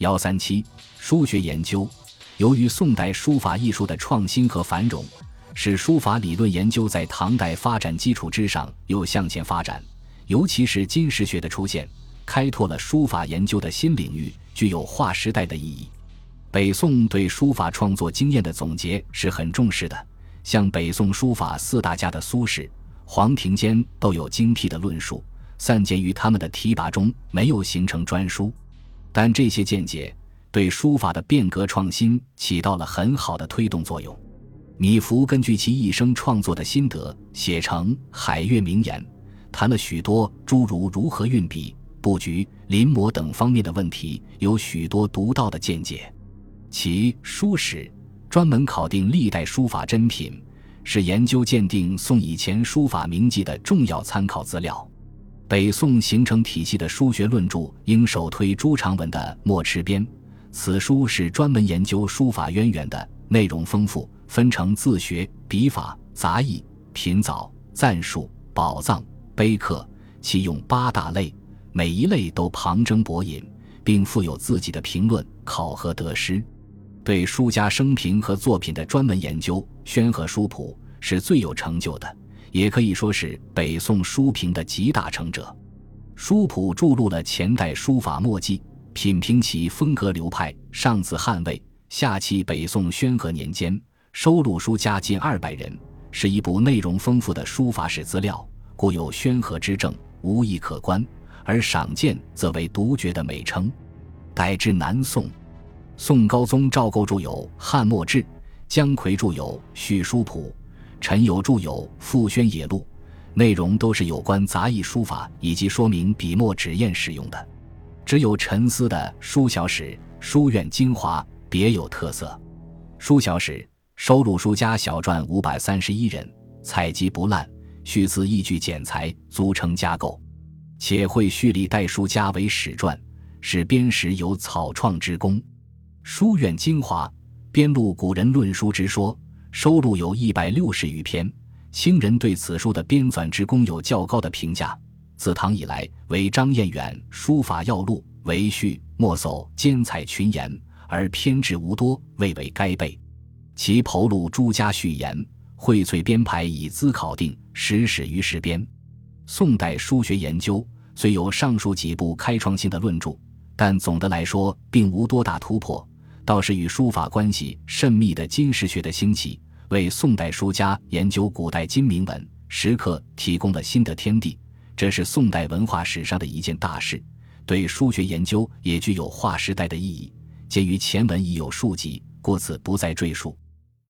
137书学研究。由于宋代书法艺术的创新和繁荣，使书法理论研究在唐代发展基础之上又向前发展，尤其是金石学的出现，开拓了书法研究的新领域，具有划时代的意义。北宋对书法创作经验的总结是很重视的，像北宋书法四大家的苏轼、黄庭坚都有精辟的论述，散见于他们的提拔中，没有形成专书。但这些见解对书法的变革创新起到了很好的推动作用。米芾根据其一生创作的心得，写成《海月名言》，谈了许多诸如如何运笔、布局、临摹等方面的问题，有许多独到的见解。其《书史》专门考定历代书法珍品，是研究鉴定宋以前书法名迹的重要参考资料。北宋形成体系的书学论著应首推朱常文的《墨池编》，此书是专门研究书法渊源的，内容丰富，分成自学、笔法、杂艺、品藻、赞述、宝藏、碑刻，其用八大类，每一类都旁征博引，并附有自己的评论、考核得失。对书家生平和作品的专门研究，《宣和书谱》是最有成就的，也可以说是北宋书评的集大成者。书谱注录了前代书法墨迹，品评其风格流派，上自汉魏，下起北宋宣和年间，收录书家近200人，是一部内容丰富的书法史资料，故有宣和之政，无一可观，而赏鉴则为独绝的美称。待至南宋，宋高宗赵构著有《汉墨志》，姜夔著有《续书谱》，陈友著有《赋宣野录》，内容都是有关杂艺书法以及说明笔墨纸砚使用的。只有陈思的《书小史》《书院精华》别有特色。《书小史》收录书家小传531人，采集不滥，续字亦具剪裁，足称佳构，且会续历代书家为史传，使编史有草创之功。书院精华编录古人论书之说，收录有160余篇，清人对此书的编纂之功有较高的评价。自唐以来，为张彦远《书法要录》为序，墨叟兼采群言，而篇至无多，未为该备。其剖录诸家序言，荟萃编排，以资考定，实始于时编。宋代书学研究虽有上述几部开创性的论著，但总的来说并无多大突破，倒是与书法关系甚密的金石学的兴起，为宋代书家研究古代金铭文石刻提供了新的天地，这是宋代文化史上的一件大事，对书学研究也具有划时代的意义。鉴于前文已有数集，故此不再赘述。